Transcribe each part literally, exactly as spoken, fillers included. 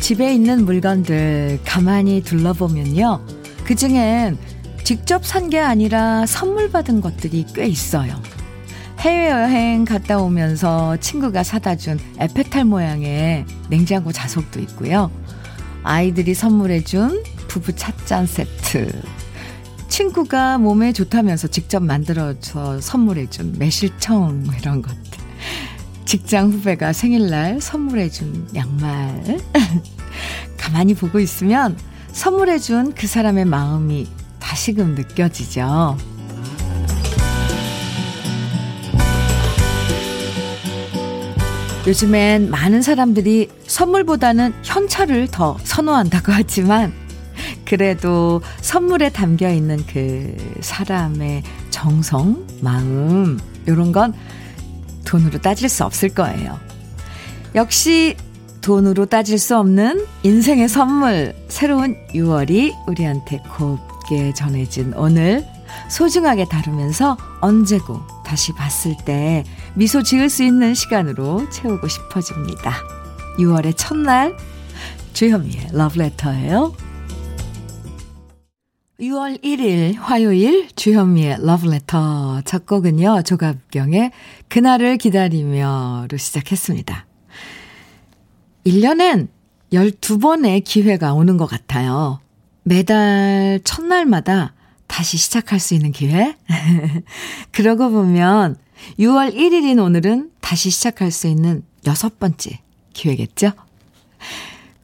집에 있는 물건들 가만히 둘러보면요, 그 중엔 직접 산 게 아니라 선물 받은 것들이 꽤 있어요. 해외여행 갔다 오면서 친구가 사다 준 에펠탑 모양의 냉장고 자석도 있고요, 아이들이 선물해 준 부부 찻잔 세트, 친구가 몸에 좋다면서 직접 만들어서 선물해 준 매실청, 이런 것들, 직장 후배가 생일날 선물해 준 양말. 가만히 보고 있으면 선물해 준 그 사람의 마음이 다시금 느껴지죠. 요즘엔 많은 사람들이 선물보다는 현찰을 더 선호한다고 하지만, 그래도 선물에 담겨있는 그 사람의 정성, 마음, 이런 건 돈으로 따질 수 없을 거예요. 역시 돈으로 따질 수 없는 인생의 선물, 새로운 유월이 우리한테 곱게 전해진 오늘, 소중하게 다루면서 언제고 다시 봤을 때 미소 지을 수 있는 시간으로 채우고 싶어집니다. 유월의 첫날, 주현미의 Love Letter예요. 유월 일일 화요일 주현미의 러브레터, 첫 곡은요, 조갑경의 그날을 기다리며로 시작했습니다. 일 년엔 열두 번의 기회가 오는 것 같아요. 매달 첫날마다 다시 시작할 수 있는 기회? 그러고 보면 유월 일일인 오늘은 다시 시작할 수 있는 여섯 번째 기회겠죠?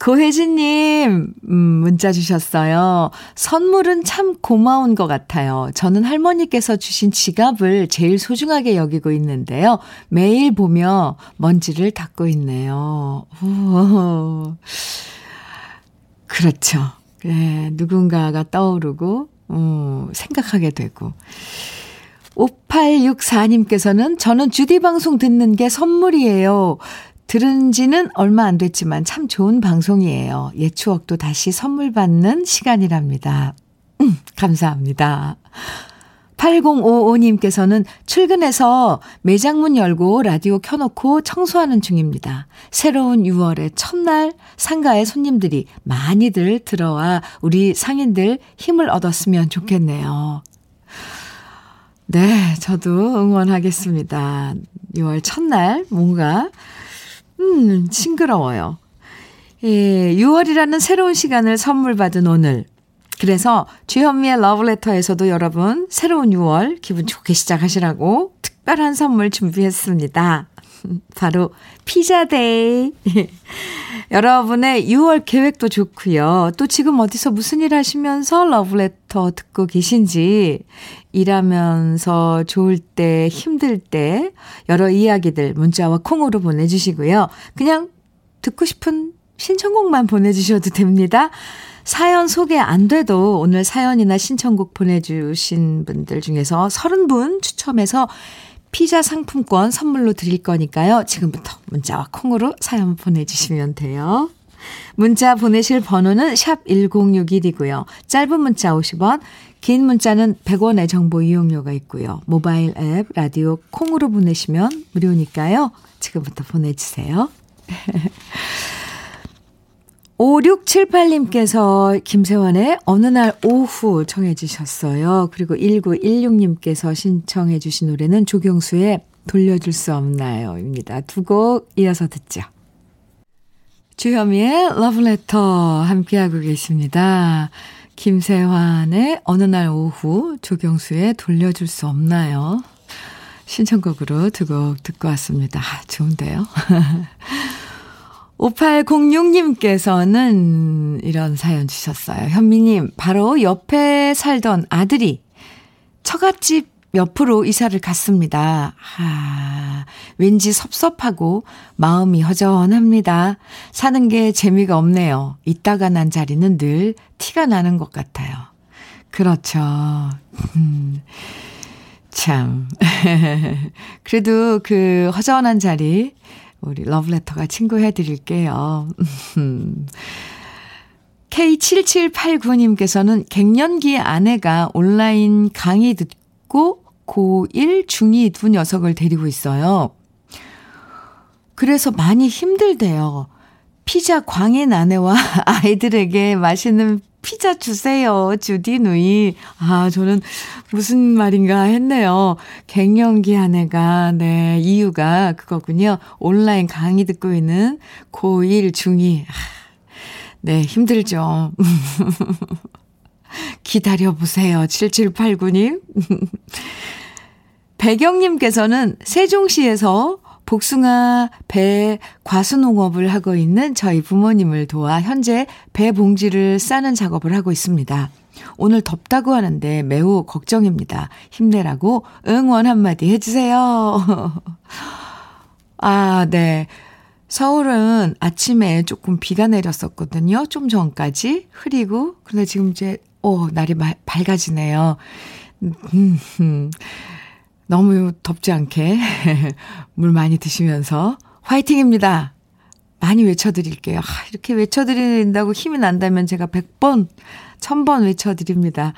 고혜진님, 음, 문자 주셨어요. 선물은 참 고마운 것 같아요. 저는 할머니께서 주신 지갑을 제일 소중하게 여기고 있는데요, 매일 보며 먼지를 닦고 있네요. 오, 그렇죠. 네, 누군가가 떠오르고, 음, 생각하게 되고. 오팔육사님께서는 저는 주디 방송 듣는 게 선물이에요. 들은 지는 얼마 안 됐지만 참 좋은 방송이에요. 옛 추억도 다시 선물 받는 시간이랍니다. 음, 감사합니다. 팔공오오님께서는 출근해서 매장문 열고 라디오 켜놓고 청소하는 중입니다. 새로운 유월의 첫날, 상가에 손님들이 많이들 들어와 우리 상인들 힘을 얻었으면 좋겠네요. 네, 저도 응원하겠습니다. 유월 첫날, 뭔가 음, 싱그러워요. 예, 유월이라는 새로운 시간을 선물 받은 오늘. 그래서 주현미의 러브레터에서도 여러분, 새로운 유월 기분 좋게 시작하시라고 특별한 선물 준비했습니다. 바로 피자데이. 여러분의 유월 계획도 좋고요, 또 지금 어디서 무슨 일 하시면서 러브레터 듣고 계신지, 일하면서 좋을 때 힘들 때 여러 이야기들 문자와 콩으로 보내주시고요, 그냥 듣고 싶은 신청곡만 보내주셔도 됩니다. 사연 소개 안 돼도 오늘 사연이나 신청곡 보내주신 분들 중에서 서른 분 추첨해서 피자 상품권 선물로 드릴 거니까요, 지금부터 문자와 콩으로 사연 보내주시면 돼요. 문자 보내실 번호는 샵 일공육일이고요. 짧은 문자 오십 원, 긴 문자는 백 원의 정보 이용료가 있고요. 모바일 앱 라디오 콩으로 보내시면 무료니까요, 지금부터 보내주세요. 오육칠팔님께서 김세환의 어느 날 오후 청해 주셨어요. 그리고 일구일육님께서 신청해 주신 노래는 조경수의 돌려줄 수 없나요입니다. 두 곡 이어서 듣죠. 주현미의 러브레터 함께하고 계십니다. 김세환의 어느 날 오후, 조경수의 돌려줄 수 없나요, 신청곡으로 두 곡 듣고 왔습니다. 아, 좋은데요. 오팔공육님께서는 이런 사연 주셨어요. 현미님, 바로 옆에 살던 아들이 처갓집 옆으로 이사를 갔습니다. 아, 왠지 섭섭하고 마음이 허전합니다. 사는 게 재미가 없네요. 있다가 난 자리는 늘 티가 나는 것 같아요. 그렇죠. 음, 참. 그래도 그 허전한 자리 우리 러브레터가 친구해 드릴게요. 케이 칠칠팔구 님께서는 갱년기 아내가 온라인 강의 듣고 고일, 중이 두 녀석을 데리고 있어요. 그래서 많이 힘들대요. 피자 광인 아내와 아이들에게 맛있는 피자 주세요. 주디 누이. 아, 저는 무슨 말인가 했네요. 갱년기 아내가, 네, 이유가 그거군요. 온라인 강의 듣고 있는 고일, 중이. 네, 힘들죠. 기다려보세요. 칠칠팔구 님. 백영님께서는 세종시에서 복숭아, 배, 과수농업을 하고 있는 저희 부모님을 도와 현재 배 봉지를 싸는 작업을 하고 있습니다. 오늘 덥다고 하는데 매우 걱정입니다. 힘내라고 응원 한마디 해주세요. 아, 네. 서울은 아침에 조금 비가 내렸었거든요. 좀 전까지 흐리고. 그런데 지금 이제 오, 날이 마, 밝아지네요. 너무 덥지 않게 물 많이 드시면서 화이팅입니다. 많이 외쳐드릴게요. 아, 이렇게 외쳐드린다고 힘이 난다면 제가 백 번, 천 번 외쳐드립니다.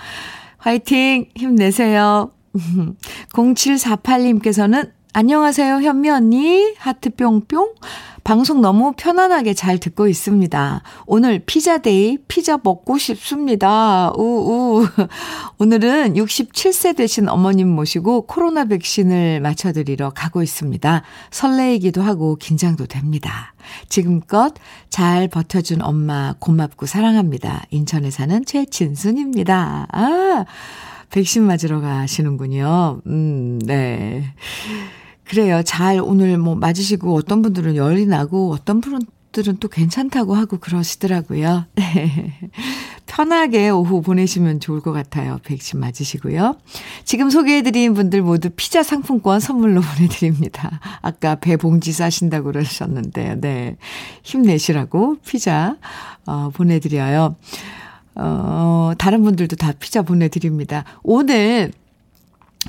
화이팅! 힘내세요. 공칠사팔 님께서는 안녕하세요, 현미 언니. 하트 뿅뿅. 방송 너무 편안하게 잘 듣고 있습니다. 오늘 피자데이, 피자 먹고 싶습니다. 우우. 오늘은 육십칠 세 되신 어머님 모시고 코로나 백신을 맞춰드리러 가고 있습니다. 설레이기도 하고 긴장도 됩니다. 지금껏 잘 버텨준 엄마 고맙고 사랑합니다. 인천에 사는 최진순입니다. 아, 백신 맞으러 가시는군요. 음, 네. 그래요. 잘 오늘 뭐 맞으시고 어떤 분들은 열이 나고 어떤 분들은 또 괜찮다고 하고 그러시더라고요. 편하게 오후 보내시면 좋을 것 같아요. 백신 맞으시고요. 지금 소개해드린 분들 모두 피자 상품권 선물로 보내드립니다. 아까 배 봉지 싸신다고 그러셨는데 네, 힘내시라고 피자 어, 보내드려요. 어, 다른 분들도 다 피자 보내드립니다. 오늘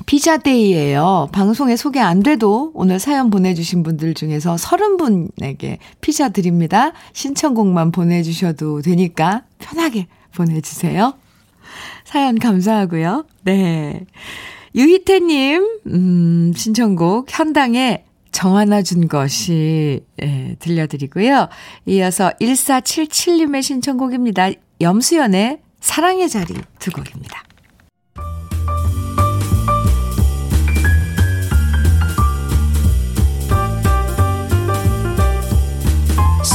피자데이예요. 방송에 소개 안 돼도 오늘 사연 보내주신 분들 중에서 서른 분에게 피자 드립니다. 신청곡만 보내주셔도 되니까 편하게 보내주세요. 사연 감사하고요. 네, 유희태님 음, 신청곡 현당의 정하나 준 것이 예, 들려드리고요. 이어서 일사칠칠 님의 신청곡입니다. 염수연의 사랑의 자리 두 곡입니다.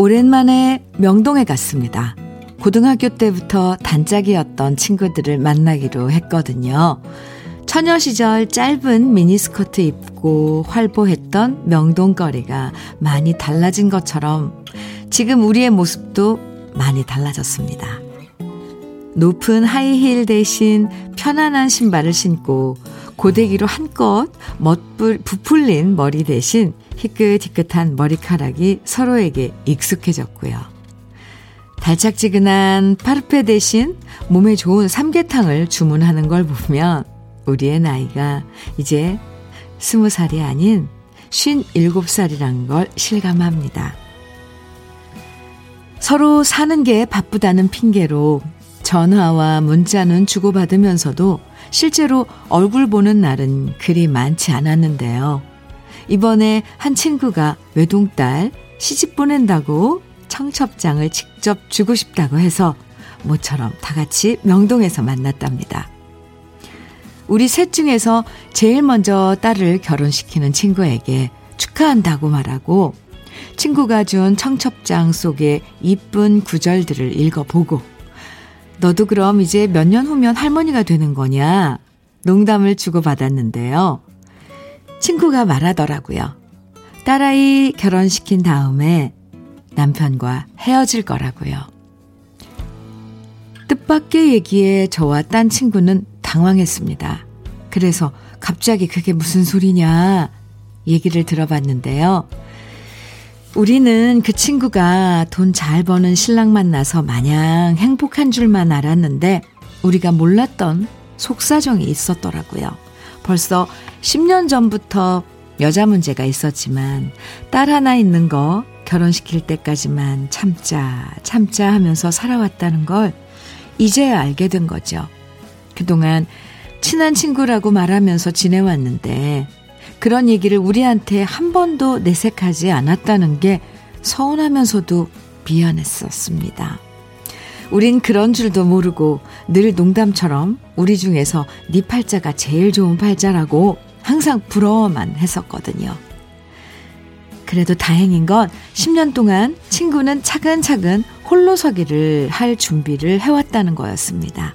오랜만에 명동에 갔습니다. 고등학교 때부터 단짝이었던 친구들을 만나기로 했거든요. 처녀 시절 짧은 미니스커트 입고 활보했던 명동 거리가 많이 달라진 것처럼 지금 우리의 모습도 많이 달라졌습니다. 높은 하이힐 대신 편안한 신발을 신고 고데기로 한껏 멋불, 부풀린 머리 대신 희끗희끗한 머리카락이 서로에게 익숙해졌고요. 달짝지근한 파르페 대신 몸에 좋은 삼계탕을 주문하는 걸 보면 우리의 나이가 이제 스무 살이 아닌 쉰일곱 살이란 걸 실감합니다. 서로 사는 게 바쁘다는 핑계로 전화와 문자는 주고받으면서도 실제로 얼굴 보는 날은 그리 많지 않았는데요. 이번에 한 친구가 외동딸 시집 보낸다고 청첩장을 직접 주고 싶다고 해서 모처럼 다 같이 명동에서 만났답니다. 우리 셋 중에서 제일 먼저 딸을 결혼시키는 친구에게 축하한다고 말하고 친구가 준 청첩장 속에 이쁜 구절들을 읽어보고 너도 그럼 이제 몇 년 후면 할머니가 되는 거냐? 농담을 주고받았는데요. 친구가 말하더라고요. 딸아이 결혼시킨 다음에 남편과 헤어질 거라고요. 뜻밖의 얘기에 저와 딴 친구는 당황했습니다. 그래서 갑자기 그게 무슨 소리냐 얘기를 들어봤는데요. 우리는 그 친구가 돈 잘 버는 신랑 만나서 마냥 행복한 줄만 알았는데 우리가 몰랐던 속사정이 있었더라고요. 벌써 십 년 전부터 여자 문제가 있었지만 딸 하나 있는 거 결혼시킬 때까지만 참자 참자 하면서 살아왔다는 걸 이제야 알게 된 거죠. 그동안 친한 친구라고 말하면서 지내왔는데 그런 얘기를 우리한테 한 번도 내색하지 않았다는 게 서운하면서도 미안했었습니다. 우린 그런 줄도 모르고 늘 농담처럼 우리 중에서 네 팔자가 제일 좋은 팔자라고 항상 부러워만 했었거든요. 그래도 다행인 건 십 년 동안 친구는 차근차근 홀로서기를 할 준비를 해왔다는 거였습니다.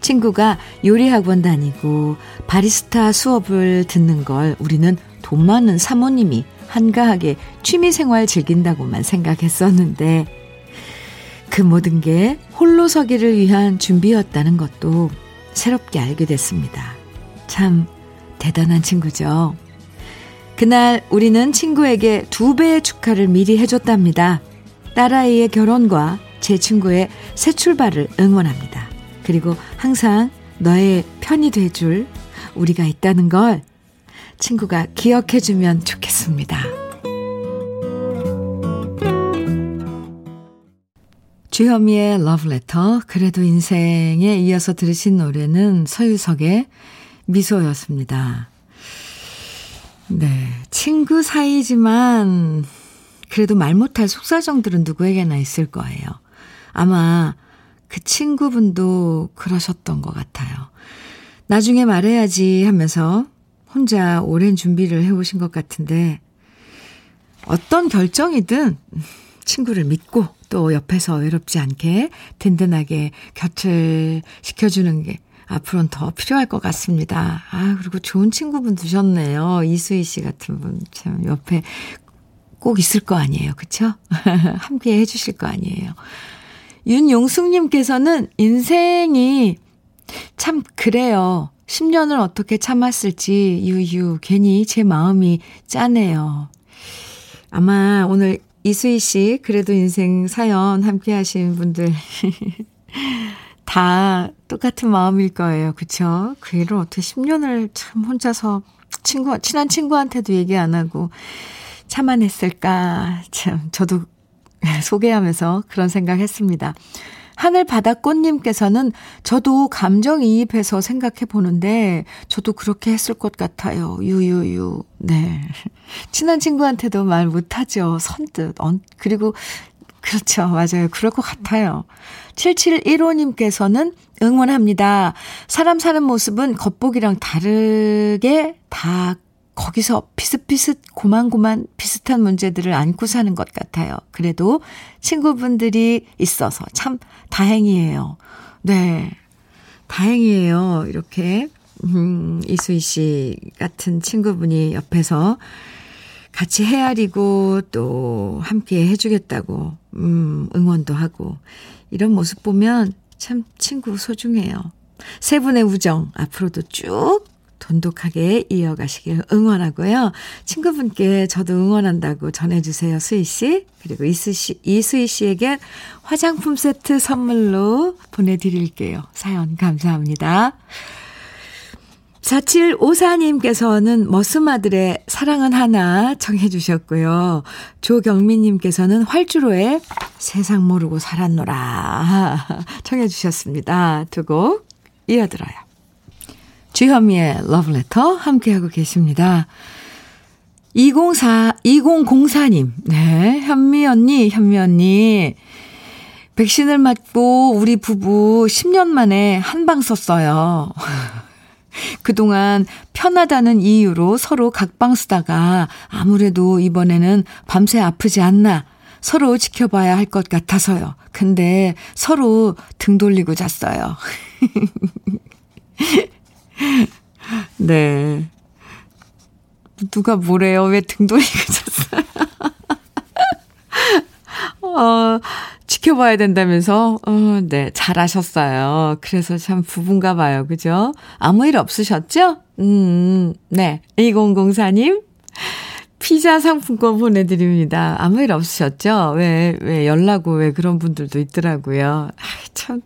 친구가 요리학원 다니고 바리스타 수업을 듣는 걸 우리는 돈 많은 사모님이 한가하게 취미생활 즐긴다고만 생각했었는데 그 모든 게 홀로서기를 위한 준비였다는 것도 새롭게 알게 됐습니다. 참 대단한 친구죠. 그날 우리는 친구에게 두 배의 축하를 미리 해줬답니다. 딸아이의 결혼과 제 친구의 새 출발을 응원합니다. 그리고 항상 너의 편이 돼줄 우리가 있다는 걸 친구가 기억해주면 좋겠습니다. 주현미의 Love Letter, 그래도 인생에 이어서 들으신 노래는 서유석의 미소였습니다. 네, 친구 사이지만 그래도 말 못할 속사정들은 누구에게나 있을 거예요. 아마 그 친구분도 그러셨던 것 같아요. 나중에 말해야지 하면서 혼자 오랜 준비를 해오신 것 같은데 어떤 결정이든 친구를 믿고 또 옆에서 외롭지 않게 든든하게 곁을 지켜주는 게 앞으로는 더 필요할 것 같습니다. 아, 그리고 좋은 친구분 두셨네요. 이수희 씨 같은 분 참 옆에 꼭 있을 거 아니에요. 그렇죠? 함께 해주실 거 아니에요. 윤용숙님께서는 인생이 참 그래요. 십 년을 어떻게 참았을지 유유 괜히 제 마음이 짠해요. 아마 오늘 이수희 씨 그래도 인생 사연 함께 하신 분들 다 똑같은 마음일 거예요. 그렇죠? 그 일을 어떻게 십 년을 참 혼자서 친구, 친한 친구한테도 얘기 안 하고 참아냈을까. 참 저도 소개하면서 그런 생각했습니다. 하늘바다꽃님께서는 저도 감정이입해서 생각해보는데 저도 그렇게 했을 것 같아요. 유유유. 네, 친한 친구한테도 말 못하죠. 선뜻. 그리고 그렇죠. 맞아요. 그럴 것 같아요. 칠칠일오님께서는 응원합니다. 사람 사는 모습은 겉보기랑 다르게 다 거기서 비슷비슷 고만고만 비슷한 문제들을 안고 사는 것 같아요. 그래도 친구분들이 있어서 참 다행이에요. 네, 다행이에요. 이렇게 음, 이수희 씨 같은 친구분이 옆에서 같이 헤아리고 또 함께 해주겠다고 음, 응원도 하고 이런 모습 보면 참 친구 소중해요. 세 분의 우정 앞으로도 쭉 돈독하게 이어가시길 응원하고요. 친구분께 저도 응원한다고 전해주세요. 수희씨. 그리고 이수씨, 이수희씨에겐 화장품 세트 선물로 보내드릴게요. 사연 감사합니다. 사칠오사님께서는 머슴아들의 사랑은 하나 청해 주셨고요. 조경민님께서는 활주로의 세상 모르고 살았노라 청해 주셨습니다. 두 곡 이어들어요. 주현미의 러브레터 함께하고 계십니다. 이공사, 이공공사님. 네, 현미 언니, 현미 언니. 백신을 맞고 우리 부부 십 년 만에 한방 썼어요. 그동안 편하다는 이유로 서로 각방 쓰다가 아무래도 이번에는 밤새 아프지 않나 서로 지켜봐야 할 것 같아서요. 근데 서로 등 돌리고 잤어요. 네. 누가 뭐래요? 왜 등돌이 그쳤어요? 어, 지켜봐야 된다면서. 어, 네, 잘하셨어요. 그래서 참 부부인가 봐요. 그죠? 아무 일 없으셨죠? 음, 네. 이공공사 님. 피자 상품권 보내드립니다. 아무 일 없으셨죠? 왜, 왜 연락 왜 그런 분들도 있더라고요. 아, 참,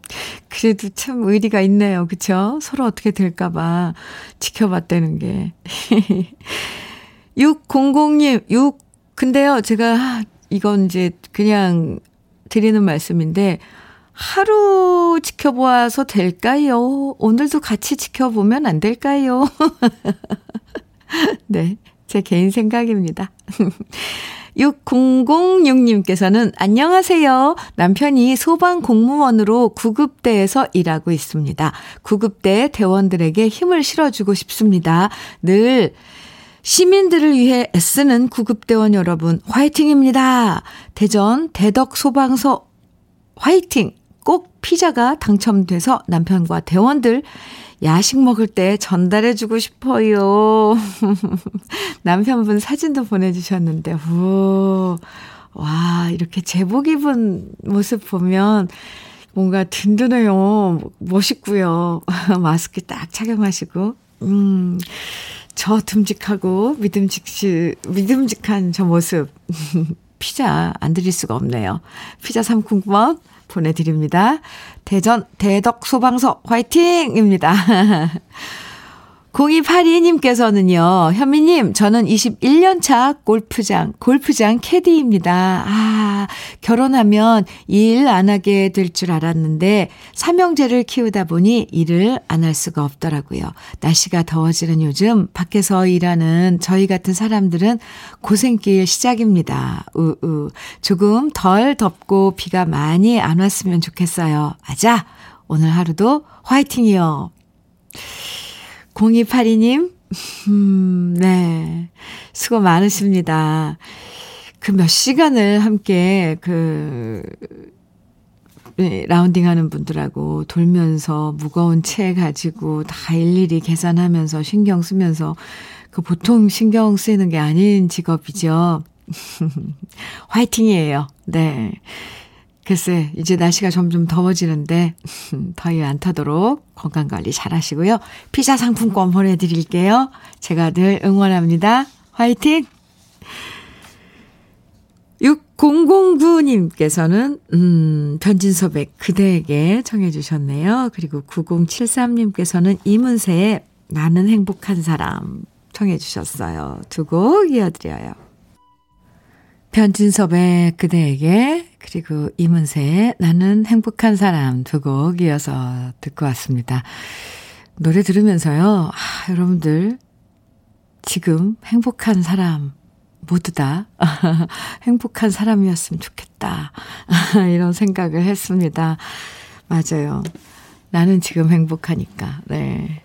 그래도 참 의리가 있네요. 그쵸? 서로 어떻게 될까봐 지켜봤다는 게. 육공공 님, 육, 근데요, 제가 이건 이제 그냥 드리는 말씀인데, 하루 지켜보아서 될까요? 오늘도 같이 지켜보면 안 될까요? 네. 제 개인 생각입니다. 육공공육 님께서는 안녕하세요. 남편이 소방 공무원으로 구급대에서 일하고 있습니다. 구급대 대원들에게 힘을 실어주고 싶습니다. 늘 시민들을 위해 애쓰는 구급대원 여러분 화이팅입니다. 대전 대덕소방서 화이팅! 꼭 피자가 당첨돼서 남편과 대원들 야식 먹을 때 전달해주고 싶어요. 남편분 사진도 보내주셨는데, 오, 와, 이렇게 제복 입은 모습 보면 뭔가 든든해요. 멋있고요. 마스크 딱 착용하시고, 음, 저 듬직하고 믿음직시, 믿음직한 저 모습. 피자 안 드릴 수가 없네요. 피자 상품권 보내드립니다. 대전 대덕소방서 화이팅입니다. 공이팔이 님께서는요. 현미님, 저는 이십일 년 차 골프장 골프장 캐디입니다. 아, 결혼하면 일 안 하게 될 줄 알았는데 삼형제를 키우다 보니 일을 안 할 수가 없더라고요. 날씨가 더워지는 요즘 밖에서 일하는 저희 같은 사람들은 고생길 시작입니다. 우우. 조금 덜 덥고 비가 많이 안 왔으면 좋겠어요. 아자, 오늘 하루도 화이팅이요. 공이팔이 님, 음, 네. 수고 많으십니다. 그 몇 시간을 함께 그, 라운딩 하는 분들하고 돌면서 무거운 채 가지고 다 일일이 계산하면서 신경 쓰면서 그 보통 신경 쓰이는 게 아닌 직업이죠. 화이팅이에요. 네. 글쎄, 이제 날씨가 점점 더워지는데 더위 안 타도록 건강관리 잘하시고요. 피자 상품권 보내드릴게요. 제가 늘 응원합니다. 화이팅! 육공공구 님께서는 음, 변진섭의 그대에게 청해 주셨네요. 그리고 구공칠삼 님께서는 이문세의 나는 행복한 사람 청해 주셨어요. 두 곡 이어드려요. 변진섭의 그대에게 그리고 이문세의 나는 행복한 사람 두 곡 이어서 듣고 왔습니다. 노래 들으면서요. 아, 여러분들 지금 행복한 사람 모두 다 행복한 사람이었으면 좋겠다. 이런 생각을 했습니다. 맞아요. 나는 지금 행복하니까. 네,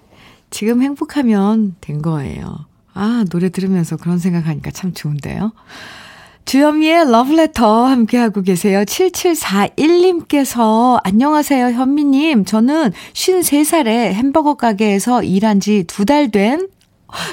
지금 행복하면 된 거예요. 아, 노래 들으면서 그런 생각하니까 참 좋은데요. 주현미의 Love Letter 함께하고 계세요. 칠칠사일 님께서 안녕하세요, 현미님. 저는 쉰세 살에 햄버거 가게에서 일한 지 두 달 된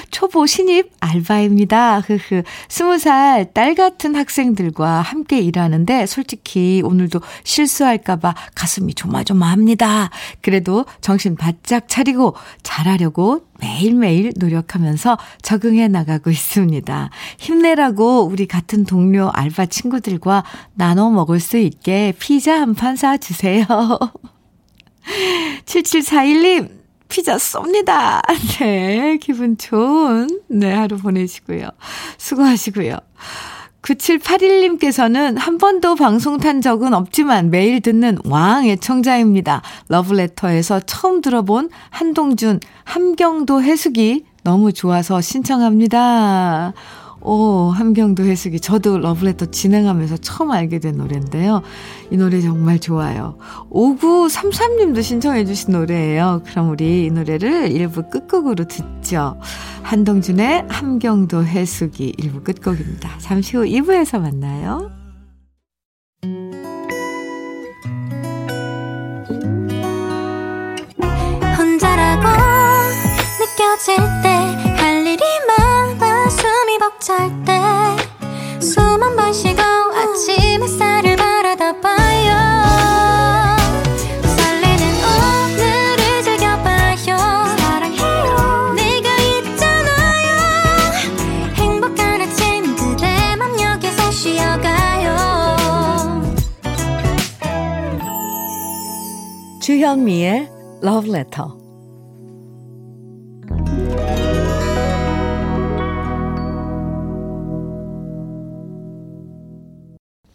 초보 신입 알바입니다. 흐흐. 스무 살 딸 같은 학생들과 함께 일하는데 솔직히 오늘도 실수할까봐 가슴이 조마조마합니다. 그래도 정신 바짝 차리고 잘하려고 매일매일 노력하면서 적응해 나가고 있습니다. 힘내라고 우리 같은 동료 알바 친구들과 나눠 먹을 수 있게 피자 한 판 사주세요. 칠칠사일 님. 피자 쏩니다. 네, 기분 좋은 네, 하루 보내시고요. 수고하시고요. 구칠팔일 님께서는 한 번도 방송 탄 적은 없지만 매일 듣는 왕 애청자입니다. 러브레터에서 처음 들어본 한동준, 함경도 해수기 너무 좋아서 신청합니다. 오, 함경도 해수기. 저도 러브레터 진행하면서 처음 알게 된 노래인데요. 이 노래 정말 좋아요. 오구삼삼 님도 신청해 주신 노래예요. 그럼 우리 이 노래를 일 부 끝곡으로 듣죠. 한동준의 함경도 해수기 일 부 끝곡입니다. 잠시 후 이 부에서 만나요. 혼자라고 터질 때 할 일이 많아 숨이 벅찰 때 숨 한 번 쉬고 아침 햇살을 바라다 봐요. 설레는 오늘을 즐겨봐요. 사랑해요. 내가 있잖아요. 행복한 아침 그대 맘역에서 쉬어가요. 주현미의 Love Letter.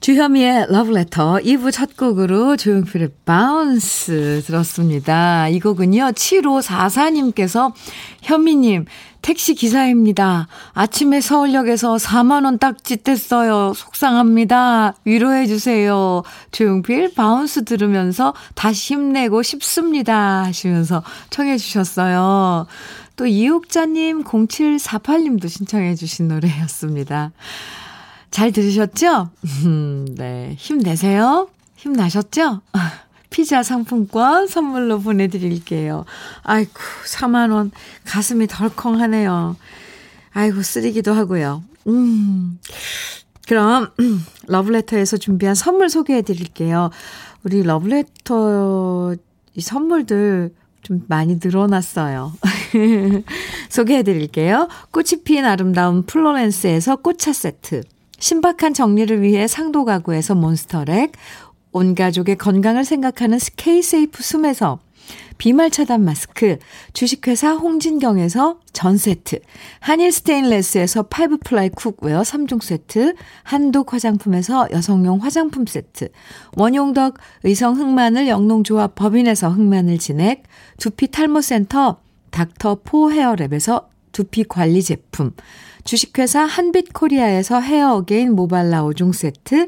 주현미의 러브레터 이 부 첫 곡으로 조용필의 바운스 들었습니다. 이 곡은요. 칠오사사님께서 현미님 택시기사입니다. 아침에 서울역에서 사만 원 딱지 뗐어요. 속상합니다. 위로해 주세요. 조용필 바운스 들으면서 다시 힘내고 싶습니다 하시면서 청해 주셨어요. 또 이옥자님 공칠사팔님도 신청해 주신 노래였습니다. 잘 들으셨죠? 네, 힘내세요. 힘나셨죠? 피자 상품권 선물로 보내드릴게요. 아이고, 사만 원 가슴이 덜컹하네요. 아이고, 쓰리기도 하고요. 음, 그럼 러브레터에서 준비한 선물 소개해드릴게요. 우리 러브레터 이 선물들 좀 많이 늘어났어요. 소개해드릴게요. 꽃이 피인 아름다운 플로렌스에서 꽃차 세트, 신박한 정리를 위해 상도 가구에서 몬스터렉, 온 가족의 건강을 생각하는 스케이세이프 숨에서 비말 차단 마스크, 주식회사 홍진경에서 전세트, 한일 스테인레스에서 파이브 플라이 쿡웨어 삼 종 세트, 한독 화장품에서 여성용 화장품 세트, 원용덕 의성 흑마늘 영농조합 법인에서 흑마늘 진액, 두피 탈모센터 닥터 포 헤어랩에서 두피 관리 제품, 주식회사 한빛코리아에서 헤어게인 모발라 오 종 세트,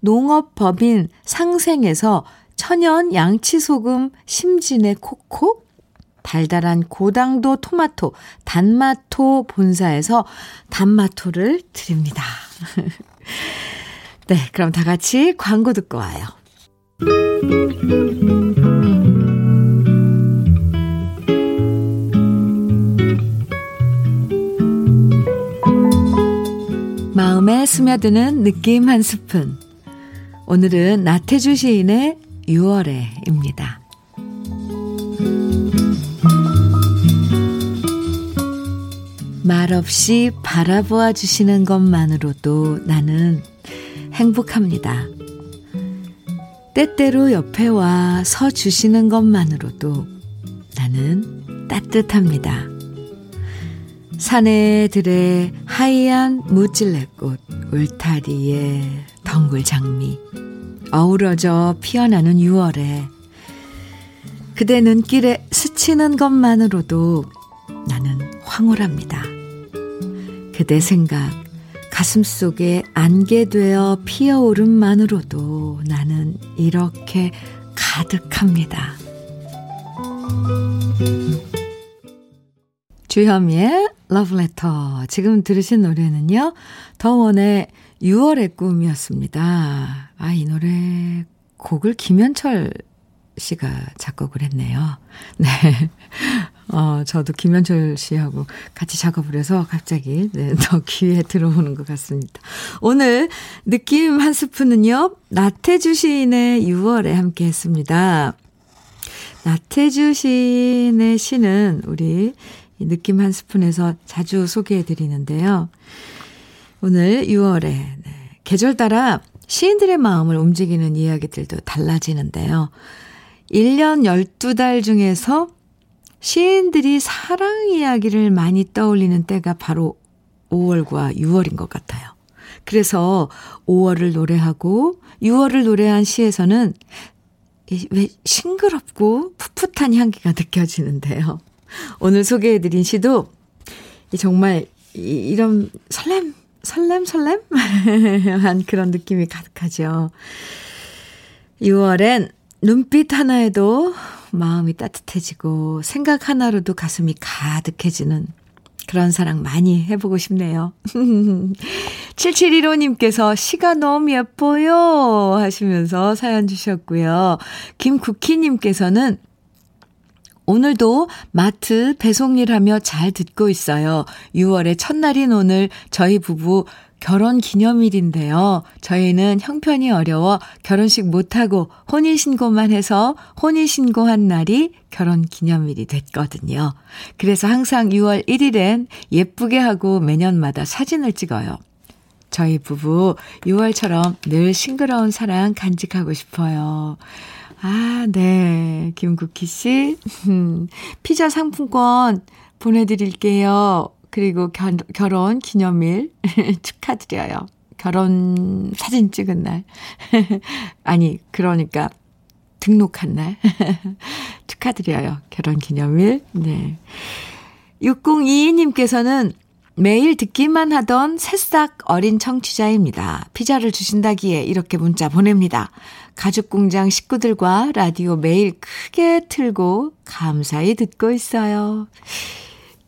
농업법인 상생에서 천연 양치소금 심진의 콕콕, 달달한 고당도 토마토 단마토 본사에서 단마토를 드립니다. 네, 그럼 다 같이 광고 듣고 와요. 마음에 스며드는 느낌 한 스푼. 오늘은 나태주 시인의 유월에입니다. 말없이 바라보아 주시는 것만으로도 나는 행복합니다. 때때로 옆에 와 서 주시는 것만으로도 나는 따뜻합니다. 산에 들에 하얀 무찔레꽃, 울타리에 덩굴장미 어우러져 피어나는 유월에 그대 눈길에 스치는 것만으로도 나는 황홀합니다. 그대 생각 가슴속에 안개되어 피어오름만으로도 나는 이렇게 가득합니다. 주현미의 러브레터. 지금 들으신 노래는요. 더원의 유월의 꿈이었습니다. 아, 이 노래 곡을 김현철 씨가 작곡을 했네요. 네. 어, 저도 김현철 씨하고 같이 작업을 해서 갑자기 네, 더 귀에 들어오는 것 같습니다. 오늘 느낌 한 스푼은요. 나태주 시인의 유월에 함께 했습니다. 나태주 시인의 시는 우리 느낌 한 스푼에서 자주 소개해드리는데요. 오늘 유월에 네, 계절 따라 시인들의 마음을 움직이는 이야기들도 달라지는데요. 일 년 열두 달 중에서 시인들이 사랑 이야기를 많이 떠올리는 때가 바로 오월과 유월인 것 같아요. 그래서 오월을 노래하고 유월을 노래한 시에서는 왜 싱그럽고 풋풋한 향기가 느껴지는데요. 오늘 소개해드린 시도 정말 이런 설렘, 설렘, 설렘? 한 그런 느낌이 가득하죠. 유월엔 눈빛 하나에도 마음이 따뜻해지고 생각 하나로도 가슴이 가득해지는 그런 사랑 많이 해보고 싶네요. 칠칠일오님께서 시가 너무 예뻐요 하시면서 사연 주셨고요. 김국희님께서는 오늘도 마트 배송일 하며 잘 듣고 있어요. 유월의 첫날인 오늘 저희 부부 결혼 기념일인데요. 저희는 형편이 어려워 결혼식 못하고 혼인신고만 해서 혼인신고한 날이 결혼 기념일이 됐거든요. 그래서 항상 유월 일일엔 예쁘게 하고 매년마다 사진을 찍어요. 저희 부부 유월처럼 늘 싱그러운 사랑 간직하고 싶어요. 아, 네. 김국희 씨. 피자 상품권 보내드릴게요. 그리고 결, 결혼 기념일 축하드려요. 결혼 사진 찍은 날. 아니, 그러니까 등록한 날. 축하드려요. 결혼 기념일. 네. 육공이이님께서는 매일 듣기만 하던 새싹 어린 청취자입니다. 피자를 주신다기에 이렇게 문자 보냅니다. 가죽공장 식구들과 라디오 매일 크게 틀고 감사히 듣고 있어요.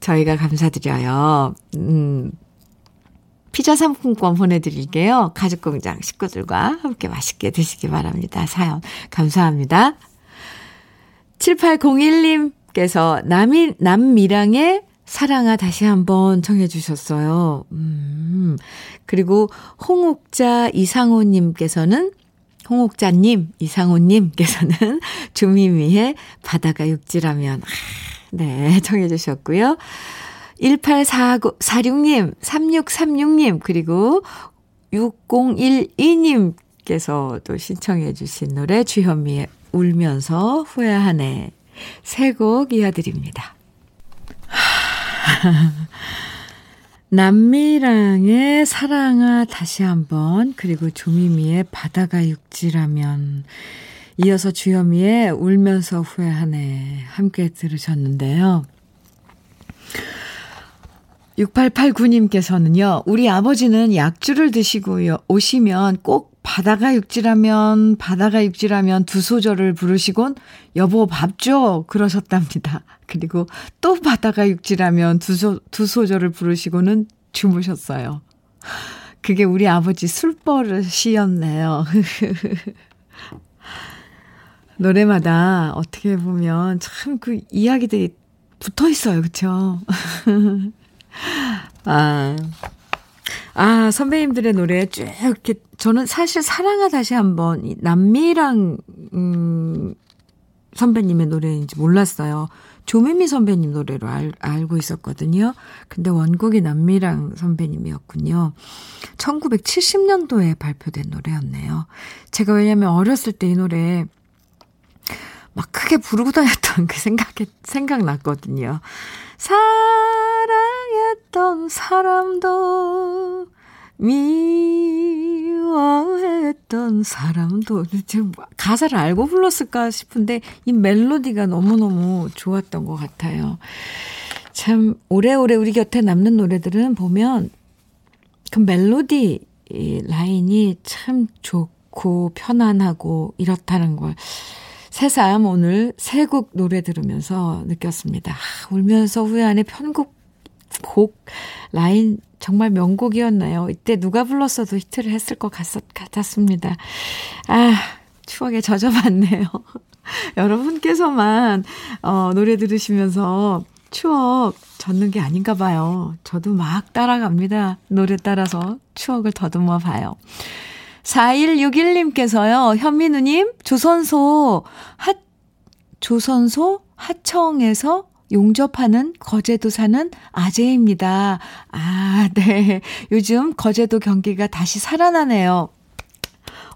저희가 감사드려요. 음, 피자 상품권 보내드릴게요. 가죽공장 식구들과 함께 맛있게 드시기 바랍니다. 사연 감사합니다. 칠팔공일님께서 남이, 남미랑의 사랑아 다시 한번 청해 주셨어요. 음, 그리고 홍옥자 이상호님께서는 홍옥자님 이상호님께서는 조미미의 바다가 육지라면 네 청해 주셨고요. 일팔사육님 삼육삼육님 그리고 육공일이님께서도 신청해 주신 노래 주현미의 울면서 후회하네 세 곡 이어드립니다. 남미랑의 사랑아 다시 한번 그리고 조미미의 바다가 육지라면 이어서 주현미의 울면서 후회하네 함께 들으셨는데요. 육팔팔구님께서는요. 우리 아버지는 약주를 드시고 오시면 꼭 바다가 육지라면 바다가 육지라면 두 소절을 부르시곤 여보 밥 줘 그러셨답니다. 그리고 또 바다가 육지라면 두, 소, 두 소절을 부르시고는 주무셨어요. 그게 우리 아버지 술버릇이었네요. 노래마다 어떻게 보면 참 그 이야기들이 붙어 있어요. 그렇죠? 아... 아, 선배님들의 노래 쭉 이렇게 저는 사실 사랑아 다시 한번 남미랑 음, 선배님의 노래인지 몰랐어요. 조미미 선배님 노래로 알, 알고 있었거든요. 근데 원곡이 남미랑 선배님이었군요. 천구백칠십년도에 발표된 노래였네요. 제가 왜냐면 어렸을 때 이 노래 막 크게 부르고 다녔던 그 생각에 생각났거든요. 사랑했던 사람도 미워했던 사람도 지금 가사를 알고 불렀을까 싶은데 이 멜로디가 너무너무 좋았던 것 같아요. 참 오래오래 우리 곁에 남는 노래들은 보면 그 멜로디 라인이 참 좋고 편안하고 이렇다는 걸 새삼 오늘 세 곡 노래 들으면서 느꼈습니다. 아, 울면서 후회하네 편곡 곡 라인 정말 명곡이었나요? 이때 누가 불렀어도 히트를 했을 것 같았, 같았습니다. 아 추억에 젖어봤네요. 여러분께서만 어, 노래 들으시면서 추억 젖는 게 아닌가 봐요. 저도 막 따라갑니다. 노래 따라서 추억을 더듬어 봐요. 사일육일님께서요. 현민우님 조선소 하, 조선소 하청에서 용접하는 거제도 사는 아재입니다. 아, 네. 요즘 거제도 경기가 다시 살아나네요.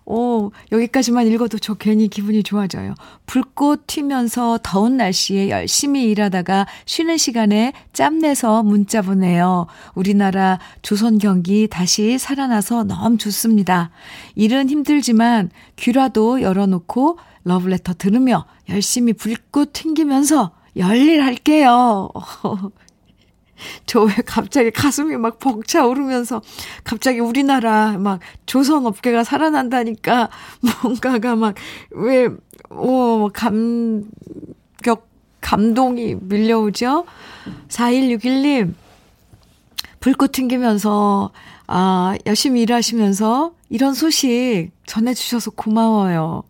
오, 여기까지만 읽어도 저 괜히 기분이 좋아져요. 불꽃 튀면서 더운 날씨에 열심히 일하다가 쉬는 시간에 짬내서 문자 보내요. 우리나라 조선 경기 다시 살아나서 너무 좋습니다. 일은 힘들지만 귀라도 열어놓고 러브레터 들으며 열심히 불꽃 튕기면서 열일할게요. 저 왜 갑자기 가슴이 막 벅차오르면서 갑자기 우리나라 막 조선 업계가 살아난다니까 뭔가가 막 왜 오 감격 감동이 밀려오죠. 사일육일님 불꽃 튕기면서 아 열심히 일하시면서 이런 소식 전해주셔서 고마워요.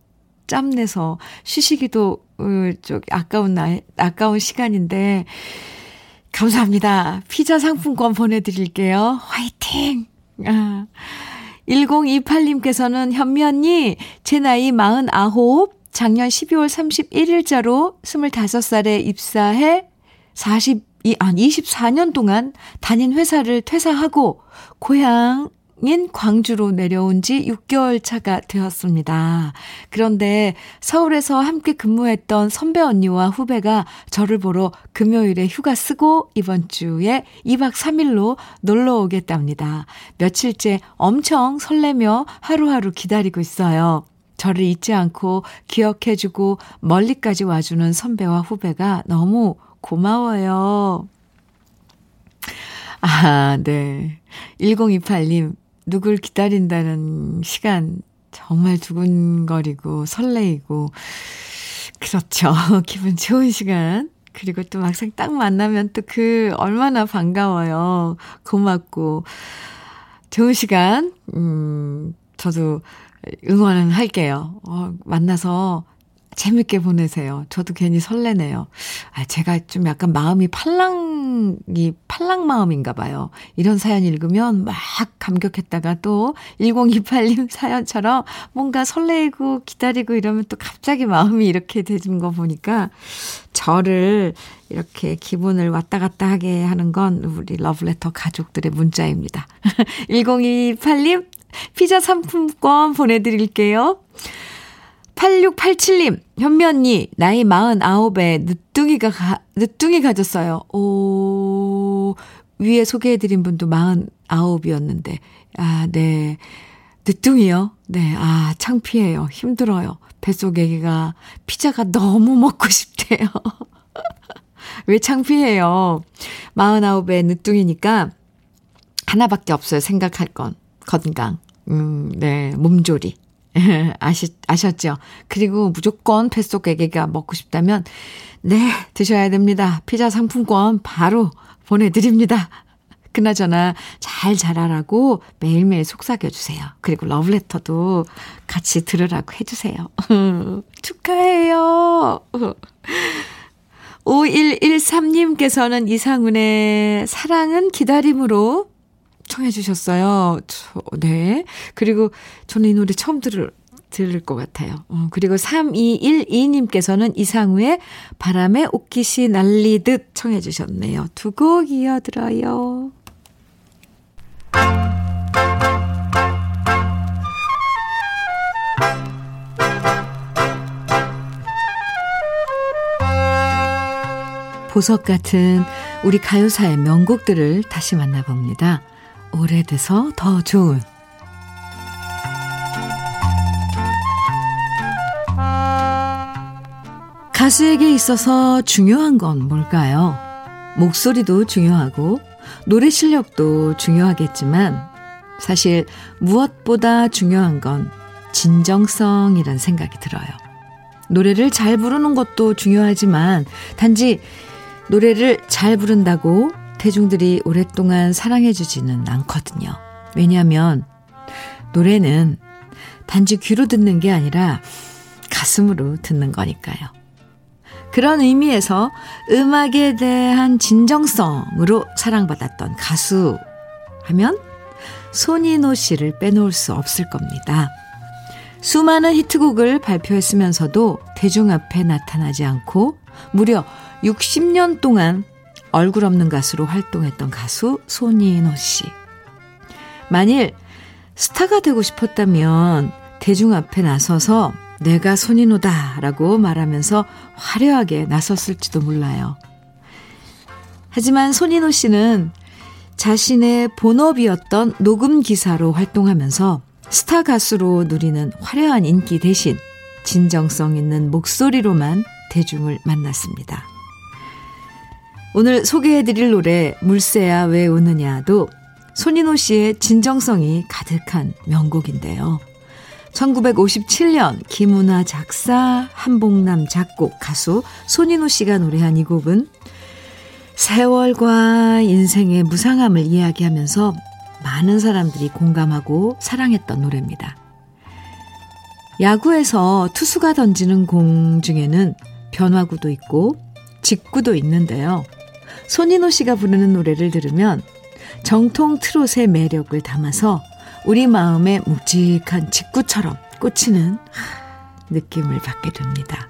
짬내서 쉬시기도 쪽 아까운 나 아까운 시간인데 감사합니다. 피자 상품권 보내드릴게요. 화이팅! 아. 일공이팔 님께서는 현미 언니 제 나이 마흔아홉 작년 십이월 삼십일일자로 스물다섯 살에 입사해 사십, 아니 이십사 년 동안 다닌 회사를 퇴사하고 고향인 광주로 내려온 지 육 개월 차가 되었습니다. 그런데 서울에서 함께 근무했던 선배 언니와 후배가 저를 보러 금요일에 휴가 쓰고 이번 주에 이박 삼일로 놀러 오겠답니다. 며칠째 엄청 설레며 하루하루 기다리고 있어요. 저를 잊지 않고 기억해주고 멀리까지 와주는 선배와 후배가 너무 고마워요. 아, 네. 일공이팔 님, 누굴 기다린다는 시간 정말 두근거리고 설레이고 그렇죠. 기분 좋은 시간. 그리고 또 막상 딱 만나면 또 그 얼마나 반가워요. 고맙고 좋은 시간. 음, 저도 응원은 할게요. 어, 만나서 재밌게 보내세요. 저도 괜히 설레네요. 아, 제가 좀 약간 마음이 팔랑이, 팔랑 마음인가 봐요. 이런 사연 읽으면 막 감격했다가 또 일공이팔 님 사연처럼 뭔가 설레고 기다리고 이러면 또 갑자기 마음이 이렇게 되는 거 보니까 저를 이렇게 기분을 왔다 갔다 하게 하는 건 우리 러브레터 가족들의 문자입니다. 일공이팔 님 피자 상품권 보내드릴게요. 팔육팔칠 님, 현미 언니, 나이 마흔아홉에 늦둥이가, 가, 늦둥이 가졌어요. 오, 위에 소개해드린 분도 마흔아홉이었는데. 아, 네. 늦둥이요? 네. 아, 창피해요. 힘들어요. 뱃속 애기가 피자가 너무 먹고 싶대요. 왜 창피해요? 마흔아홉에 늦둥이니까 하나밖에 없어요. 생각할 건. 건강. 음, 네. 몸조리. 아시, 아셨죠? 그리고 무조건 뱃속 애기가 먹고 싶다면 네 드셔야 됩니다. 피자 상품권 바로 보내드립니다. 그나저나 잘 자라라고 매일매일 속삭여주세요. 그리고 러브레터도 같이 들으라고 해주세요. 축하해요. 오일일삼 님께서는 이상훈의 사랑은 기다림으로 청해 주셨어요. 저, 네. 그리고 저는 이 노래 처음 들을, 들을 것 같아요. 어, 그리고 삼이일이 님께서는 이상우의 바람에 옷깃이 날리듯 청해 주셨네요. 두 곡 이어들어요. 보석 같은 우리 가요사의 명곡들을 다시 만나봅니다. 오래돼서 더 좋은 가수에게 있어서 중요한 건 뭘까요? 목소리도 중요하고 노래 실력도 중요하겠지만 사실 무엇보다 중요한 건 진정성이란 생각이 들어요. 노래를 잘 부르는 것도 중요하지만 단지 노래를 잘 부른다고 대중들이 오랫동안 사랑해주지는 않거든요. 왜냐하면 노래는 단지 귀로 듣는 게 아니라 가슴으로 듣는 거니까요. 그런 의미에서 음악에 대한 진정성으로 사랑받았던 가수 하면 손이노 씨를 빼놓을 수 없을 겁니다. 수많은 히트곡을 발표했으면서도 대중 앞에 나타나지 않고 무려 육십 년 동안 얼굴 없는 가수로 활동했던 가수 손이노 씨. 만일 스타가 되고 싶었다면 대중 앞에 나서서 내가 손이노다라고 말하면서 화려하게 나섰을지도 몰라요. 하지만 손이노 씨는 자신의 본업이었던 녹음 기사로 활동하면서 스타 가수로 누리는 화려한 인기 대신 진정성 있는 목소리로만 대중을 만났습니다. 오늘 소개해드릴 노래 물새야 왜 우느냐도 손인호 씨의 진정성이 가득한 명곡인데요. 천구백오십칠 년 김은하 작사, 한복남 작곡 가수 손인호 씨가 노래한 이 곡은 세월과 인생의 무상함을 이야기하면서 많은 사람들이 공감하고 사랑했던 노래입니다. 야구에서 투수가 던지는 공 중에는 변화구도 있고 직구도 있는데요. 손인호 씨가 부르는 노래를 들으면 정통 트롯의 매력을 담아서 우리 마음에 묵직한 직구처럼 꽂히는 느낌을 받게 됩니다.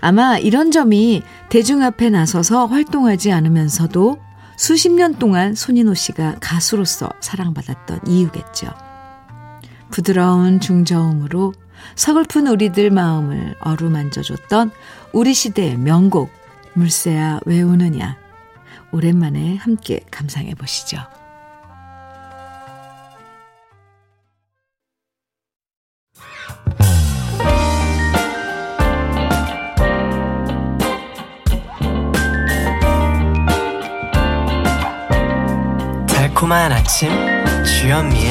아마 이런 점이 대중 앞에 나서서 활동하지 않으면서도 수십 년 동안 손인호 씨가 가수로서 사랑받았던 이유겠죠. 부드러운 중저음으로 서글픈 우리들 마음을 어루만져줬던 우리 시대의 명곡 물새야 왜 우느냐, 오랜만에 함께 감상해 보시죠. 달콤한 아침 주현미의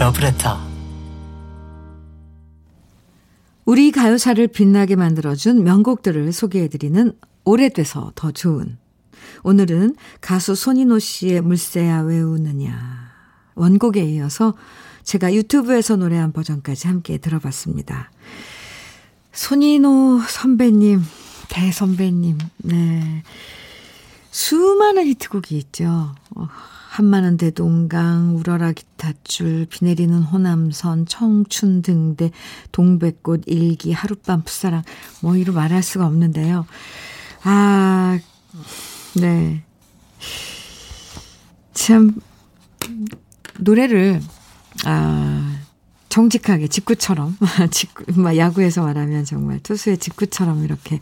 러브레터. 우리 가요사를 빛나게 만들어준 명곡들을 소개해드리는 오래돼서 더 좋은, 오늘은 가수 손인호 씨의 물새야 왜 우느냐 원곡에 이어서 제가 유튜브에서 노래한 버전까지 함께 들어봤습니다. 손인호 선배님, 대선배님, 네, 수많은 히트곡이 있죠. 한마는 대동강, 우러라 기타줄, 비 내리는 호남선, 청춘 등대, 동백꽃, 일기, 하룻밤 풋사랑, 뭐 이루 말할 수가 없는데요. 아, 네. 참, 노래를, 아, 정직하게 직구처럼, 직구, 야구에서 말하면 정말 투수의 직구처럼 이렇게,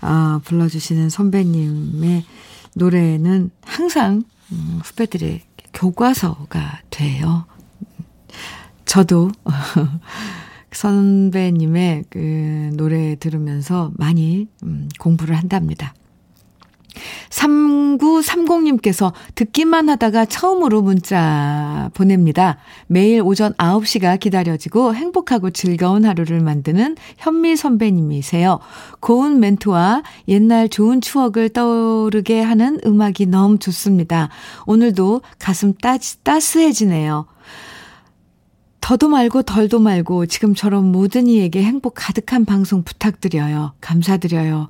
아, 불러주시는 선배님의 노래는 항상 음, 후배들의 교과서가 돼요. 저도 선배님의 그 노래 들으면서 많이 음, 공부를 한답니다. 삼구삼공님께서 듣기만 하다가 처음으로 문자 보냅니다. 매일 오전 아홉 시가 기다려지고 행복하고 즐거운 하루를 만드는 현미 선배님이세요. 고운 멘트와 옛날 좋은 추억을 떠오르게 하는 음악이 너무 좋습니다. 오늘도 가슴 따스, 따스해지네요. 더도 말고 덜도 말고 지금처럼 모든 이에게 행복 가득한 방송 부탁드려요. 감사드려요.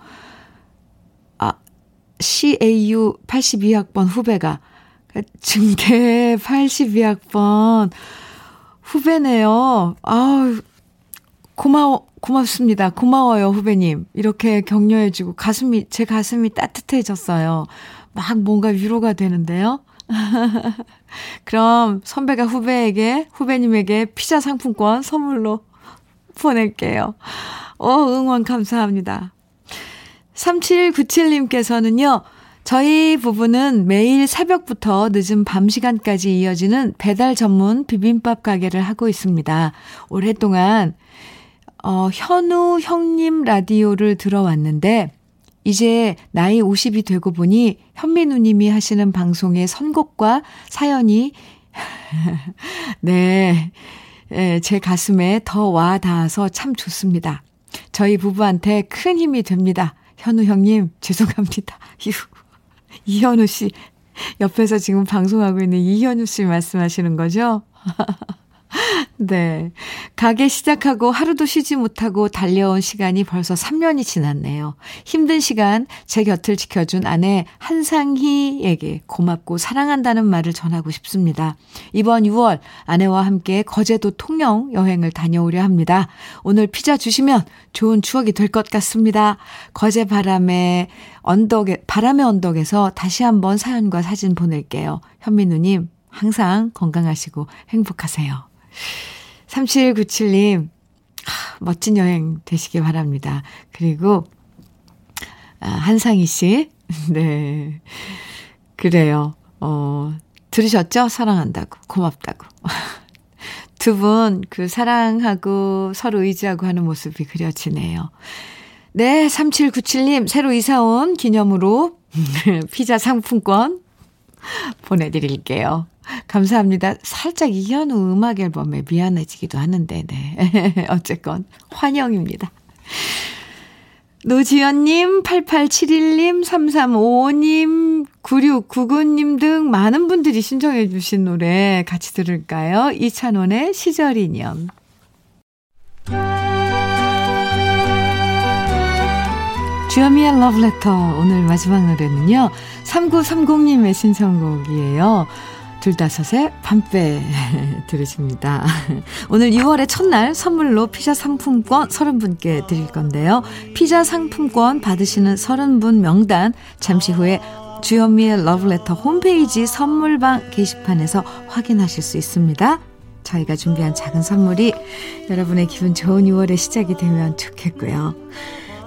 씨에이유 팔십이 학번 후배가 증대 팔십이 학번 후배네요. 아우, 고마워, 고맙습니다. 고마워요, 후배님. 이렇게 격려해주고 가슴이, 제 가슴이 따뜻해졌어요. 막 뭔가 위로가 되는데요. 그럼 선배가 후배에게, 후배님에게 피자 상품권 선물로 보낼게요. 어, 응원 감사합니다. 삼칠구칠님께서는요. 저희 부부는 매일 새벽부터 늦은 밤 시간까지 이어지는 배달 전문 비빔밥 가게를 하고 있습니다. 오랫동안 어, 현우 형님 라디오를 들어왔는데 이제 나이 오십이 되고 보니 현미 누님이 하시는 방송의 선곡과 사연이 네, 네, 제 가슴에 더 와 닿아서 참 좋습니다. 저희 부부한테 큰 힘이 됩니다. 현우 형님 죄송합니다. 이현우 씨, 옆에서 지금 방송하고 있는 이현우 씨 말씀하시는 거죠? 네, 가게 시작하고 하루도 쉬지 못하고 달려온 시간이 벌써 삼 년이 지났네요. 힘든 시간 제 곁을 지켜준 아내 한상희에게 고맙고 사랑한다는 말을 전하고 싶습니다. 이번 유월 아내와 함께 거제도 통영 여행을 다녀오려 합니다. 오늘 피자 주시면 좋은 추억이 될 것 같습니다. 거제 바람의 언덕에, 바람의 언덕에서 다시 한번 사연과 사진 보낼게요. 현미 누님 항상 건강하시고 행복하세요. 삼칠구칠님, 멋진 여행 되시기 바랍니다. 그리고 한상희 씨, 네, 그래요. 어, 들으셨죠? 사랑한다고, 고맙다고. 두 분 그 사랑하고 서로 의지하고 하는 모습이 그려지네요. 네, 삼칠구칠님 새로 이사온 기념으로 피자 상품권 보내드릴게요. 감사합니다. 살짝 이현우 음악 앨범에 미안해지기도 하는데, 네. 어쨌건 환영입니다. 노지연님, 팔팔칠일님, 삼삼오오님, 구육구구님 등 많은 분들이 신청해 주신 노래 같이 들을까요? 이찬원의 시절 인연. 주현미의 Love Letter 오늘 마지막 노래는요. 삼구삼공님의 신청곡이에요. 둘다섯의 밤배 들으십니다. 오늘 유월의 첫날 선물로 피자 상품권 서른 분께 드릴 건데요. 피자 상품권 받으시는 서른 분 명단 잠시 후에 주현미의 러브레터 홈페이지 선물방 게시판에서 확인하실 수 있습니다. 저희가 준비한 작은 선물이 여러분의 기분 좋은 유월의 시작이 되면 좋겠고요.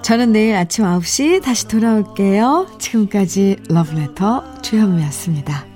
저는 내일 아침 아홉 시 다시 돌아올게요. 지금까지 러브레터 주현미였습니다.